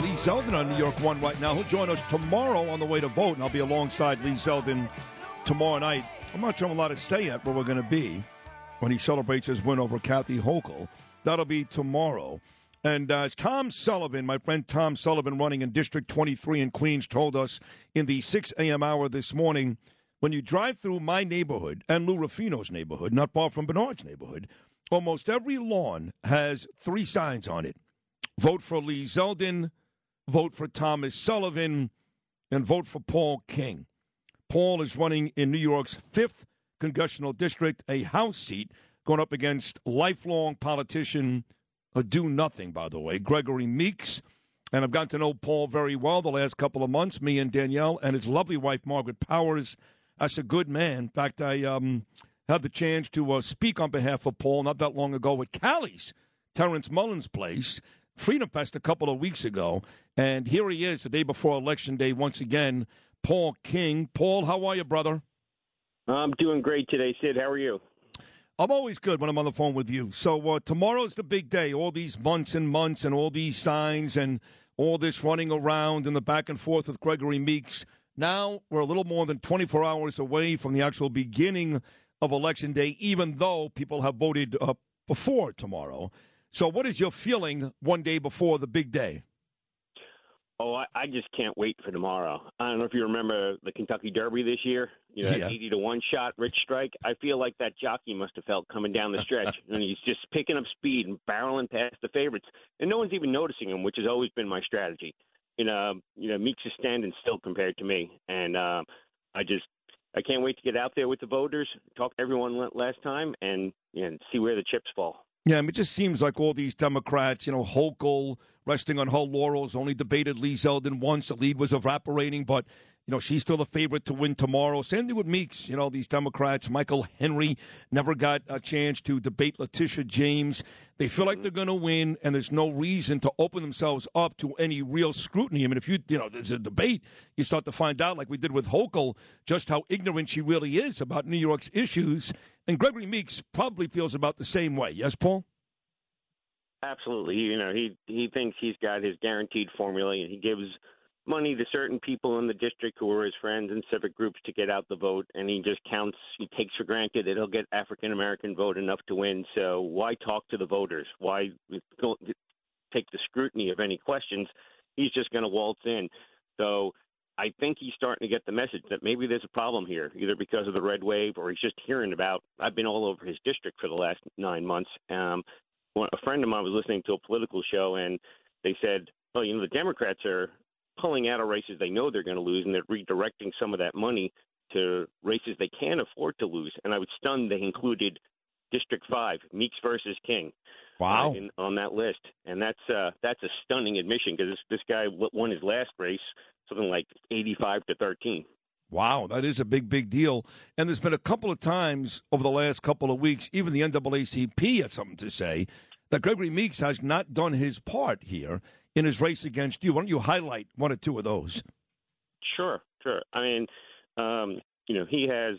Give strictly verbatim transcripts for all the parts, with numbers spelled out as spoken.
Lee Zeldin on New York One right now. He'll join us tomorrow on the way to vote, and I'll be alongside Lee Zeldin tomorrow night. I'm not sure I'm allowed to say yet where we're going to be when he celebrates his win over Kathy Hochul. That'll be tomorrow. And uh, Tom Sullivan, my friend Tom Sullivan, running in District twenty-three in Queens, told us in the six a.m. hour this morning, when you drive through my neighborhood and Lou Rufino's neighborhood, not far from Bernard's neighborhood, almost every lawn has three signs on it. Vote for Lee Zeldin, vote for Thomas Sullivan, and vote for Paul King. Paul is running in New York's fifth Congressional District, a House seat, going up against lifelong politician, a do-nothing, by the way, Gregory Meeks. And I've gotten to know Paul very well the last couple of months, me and Danielle, and his lovely wife, Margaret Powers. That's a good man. In fact, I um, had the chance to uh, speak on behalf of Paul not that long ago at Cali's, Terrence Mullen's place, Freedom Fest a couple of weeks ago. And here he is the day before Election Day once again, Paul King. Paul, how are you, brother? I'm doing great today, Sid. How are you? I'm always good when I'm on the phone with you. So uh, tomorrow's the big day. All these months and months and all these signs and all this running around and the back and forth with Gregory Meeks. Now we're a little more than twenty-four hours away from the actual beginning of Election Day, even though people have voted uh, before tomorrow. So what is your feeling one day before the big day? Oh, I, I just can't wait for tomorrow. I don't know if you remember the Kentucky Derby this year. You know, yeah. that eighty to one shot, Rich Strike. I feel like that jockey must have felt coming down the stretch. And he's just picking up speed and barreling past the favorites. And no one's even noticing him, which has always been my strategy. You know, you know, Meeks is standing still compared to me. And uh, I just I can't wait to get out there with the voters, talk to everyone last time, and, and see where the chips fall. Yeah, I mean, it just seems like all these Democrats, you know, Hochul, resting on her laurels, only debated Lee Zeldin once. The lead was evaporating, but, you know, she's still the favorite to win tomorrow. Same thing with Meeks. You know, these Democrats, Michael Henry, never got a chance to debate Letitia James. They feel like they're going to win, and there's no reason to open themselves up to any real scrutiny. I mean, if you, you know, there's a debate, you start to find out, like we did with Hochul, just how ignorant she really is about New York's issues. And Gregory Meeks probably feels about the same way. Yes, Paul? Absolutely. You know, he, he thinks he's got his guaranteed formula, and he gives money to certain people in the district who are his friends and civic groups to get out the vote, and he just counts, he takes for granted that he'll get African-American vote enough to win. So why talk to the voters? Why take the scrutiny of any questions? He's just going to waltz in. So I think he's starting to get the message that maybe there's a problem here, either because of the red wave or he's just hearing about. I've been all over his district for the last nine months. Um, a friend of mine was listening to a political show, and they said, well, you know, the Democrats are pulling out of races they know they're going to lose, and they're redirecting some of that money to races they can afford to lose. And I was stunned they included District five, Meeks versus King. Wow. Uh, in, on that list. And that's uh, that's a stunning admission, because this, this guy won his last race something like eighty-five to thirteen. Wow, that is a big, big deal. And there's been a couple of times over the last couple of weeks, even the N double A C P had something to say, that Gregory Meeks has not done his part here in his race against you. Why don't you highlight one or two of those? Sure, sure. I mean, um, you know, he has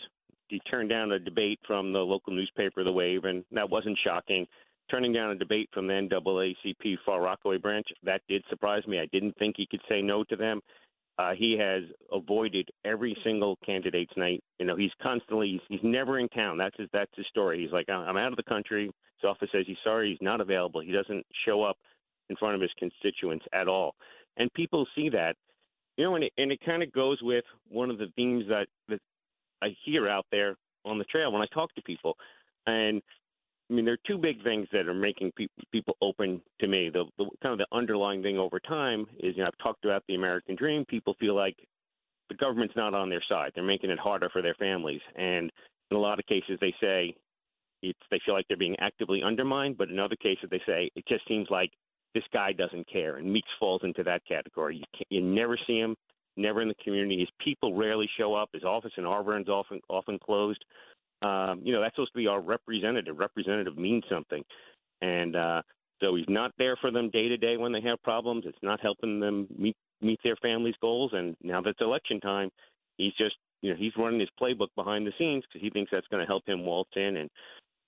he turned down a debate from the local newspaper, The Wave, and that wasn't shocking. Turning down a debate from the N double A C P Far Rockaway branch, that did surprise me. I didn't think he could say no to them. Uh, he has avoided every single candidate's night. You know, he's constantly, he's, he's never in town. That's his, that's his story. He's like, I'm out of the country. His office says he's sorry, he's not available. He doesn't show up in front of his constituents at all. And people see that, you know, and it, and it kind of goes with one of the themes that, that I hear out there on the trail when I talk to people. And I mean, there are two big things that are making pe- people open to me. The, the kind of the underlying thing over time is, you know, I've talked about the American dream. People feel like the government's not on their side. They're making it harder for their families. And in a lot of cases, they say it's, they feel like they're being actively undermined. But in other cases, they say it just seems like this guy doesn't care. And Meeks falls into that category. You, can, you never see him, never in the community. His people rarely show up. His office in Harvard is often often closed. Um, you know, that's supposed to be our representative. Representative means something. And uh, so he's not there for them day to day when they have problems. It's not helping them meet, meet their family's goals. And now that it's election time, he's just, you know, he's running his playbook behind the scenes because he thinks that's going to help him waltz in. And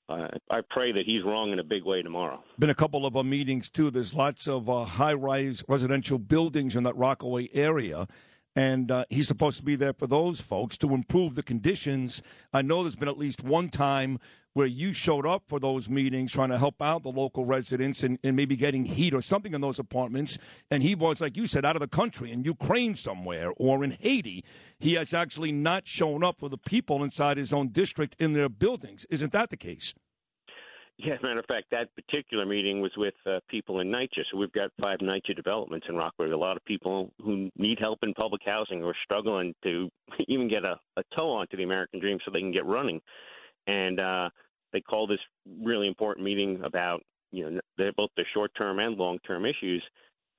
Uh, I pray that he's wrong in a big way tomorrow. Been a couple of uh, meetings, too. There's lots of uh, high-rise residential buildings in that Rockaway area, and uh, he's supposed to be there for those folks to improve the conditions. I know there's been at least one time where you showed up for those meetings trying to help out the local residents and, and maybe getting heat or something in those apartments, and he was, like you said, out of the country, in Ukraine somewhere or in Haiti. He has actually not shown up for the people inside his own district in their buildings. Isn't that the case? Yeah, as a matter of fact, that particular meeting was with uh, people in NYCHA. So we've got five NYCHA developments in Rockaway. A lot of people who need help in public housing or struggling to even get a, a toe onto the American dream so they can get running. And uh, they call this really important meeting about, you know, they're both the short-term and long-term issues.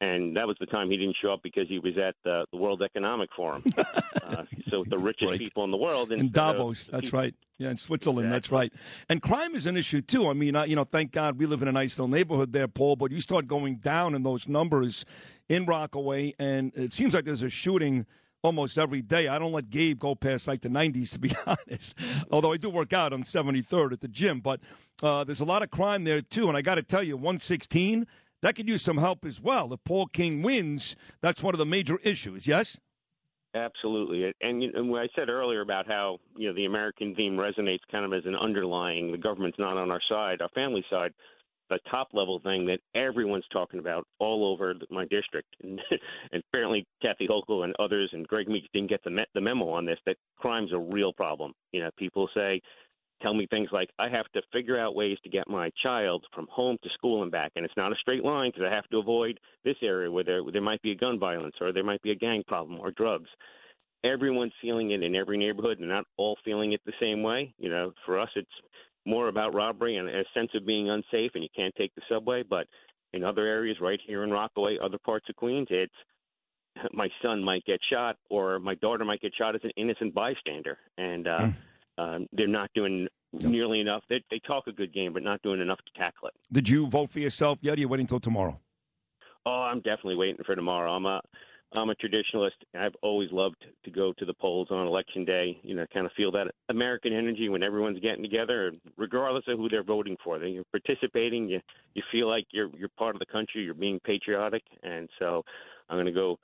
And that was the time he didn't show up because he was at the, the World Economic Forum. uh, so the richest right. people in the world. In Davos, that's people. right. Yeah, in Switzerland, exactly. that's right. And crime is an issue, too. I mean, I, you know, thank God we live in a nice little neighborhood there, Paul, but you start going down in those numbers in Rockaway, and it seems like there's a shooting almost every day. I don't let Gabe go past like the nineties, to be honest, although I do work out on seventy-third at the gym. But uh, there's a lot of crime there, too, and I got to tell you, one sixteen that could use some help as well. If Paul King wins, that's one of the major issues, yes? Absolutely. And, and what I said earlier about how, you know, the American theme resonates kind of as an underlying, the government's not on our side, our family side, the top-level thing that everyone's talking about all over my district. And, and apparently Kathy Hochul and others and Greg Meeks didn't get the, me- the memo on this, that crime's a real problem. You know, people say, tell me things like, I have to figure out ways to get my child from home to school and back, and it's not a straight line because I have to avoid this area where there, there might be a gun violence or there might be a gang problem or drugs. Everyone's feeling it in every neighborhood and not all feeling it the same way. You know, for us, it's more about robbery and a sense of being unsafe and you can't take the subway. But in other areas right here in Rockaway, other parts of Queens, it's my son might get shot or my daughter might get shot as an innocent bystander. And uh mm. Um, they're not doing yep. nearly enough. They, they talk a good game, but not doing enough to tackle it. Did you vote for yourself yet? Or are you waiting until tomorrow? Oh, I'm definitely waiting for tomorrow. I'm a, I'm a traditionalist. I've always loved to go to the polls on election day, you know, kind of feel that American energy when everyone's getting together, regardless of who they're voting for. They, you're participating. You, you feel like you're, you're part of the country. You're being patriotic. And so I'm going to go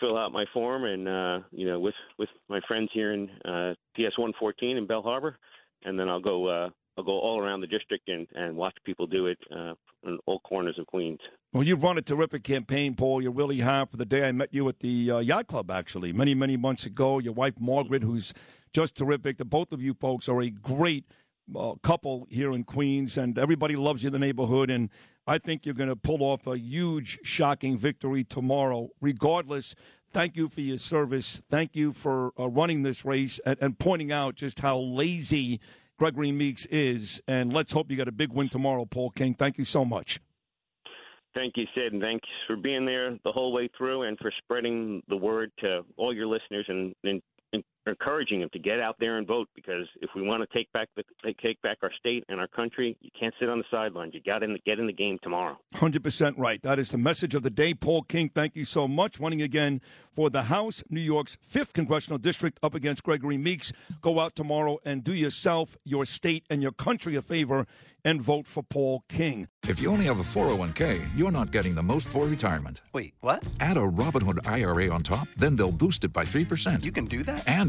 fill out my form and, uh, you know, with, with my friends here in uh, P S one fourteen in Bell Harbor. And then I'll go uh, I'll go all around the district and, and watch people do it uh, in all corners of Queens. Well, you've run a terrific campaign, Paul. You really have. For the day I met you at the uh, Yacht Club, actually, many, many months ago. Your wife, Margaret, who's just terrific. The both of you folks are a great Uh, couple here in Queens, and everybody loves you in the neighborhood, and I think you're going to pull off a huge, shocking victory tomorrow. Regardless, thank you for your service. Thank you for uh, running this race and, and pointing out just how lazy Gregory Meeks is, and let's hope you got a big win tomorrow, Paul King. Thank you so much. Thank you, Sid, and thanks for being there the whole way through and for spreading the word to all your listeners and, and encouraging them to get out there and vote, because if we want to take back the take back our state and our country, you can't sit on the sidelines. You got to get in the game tomorrow. one hundred percent right. That is the message of the day. Paul King, thank you so much. Running again for the House, New York's fifth Congressional District, up against Gregory Meeks. Go out tomorrow and do yourself, your state, and your country a favor and vote for Paul King. If you only have a four oh one k, you're not getting the most for retirement. Wait, what? Add a Robinhood I R A on top, then they'll boost it by three percent. You can do that? And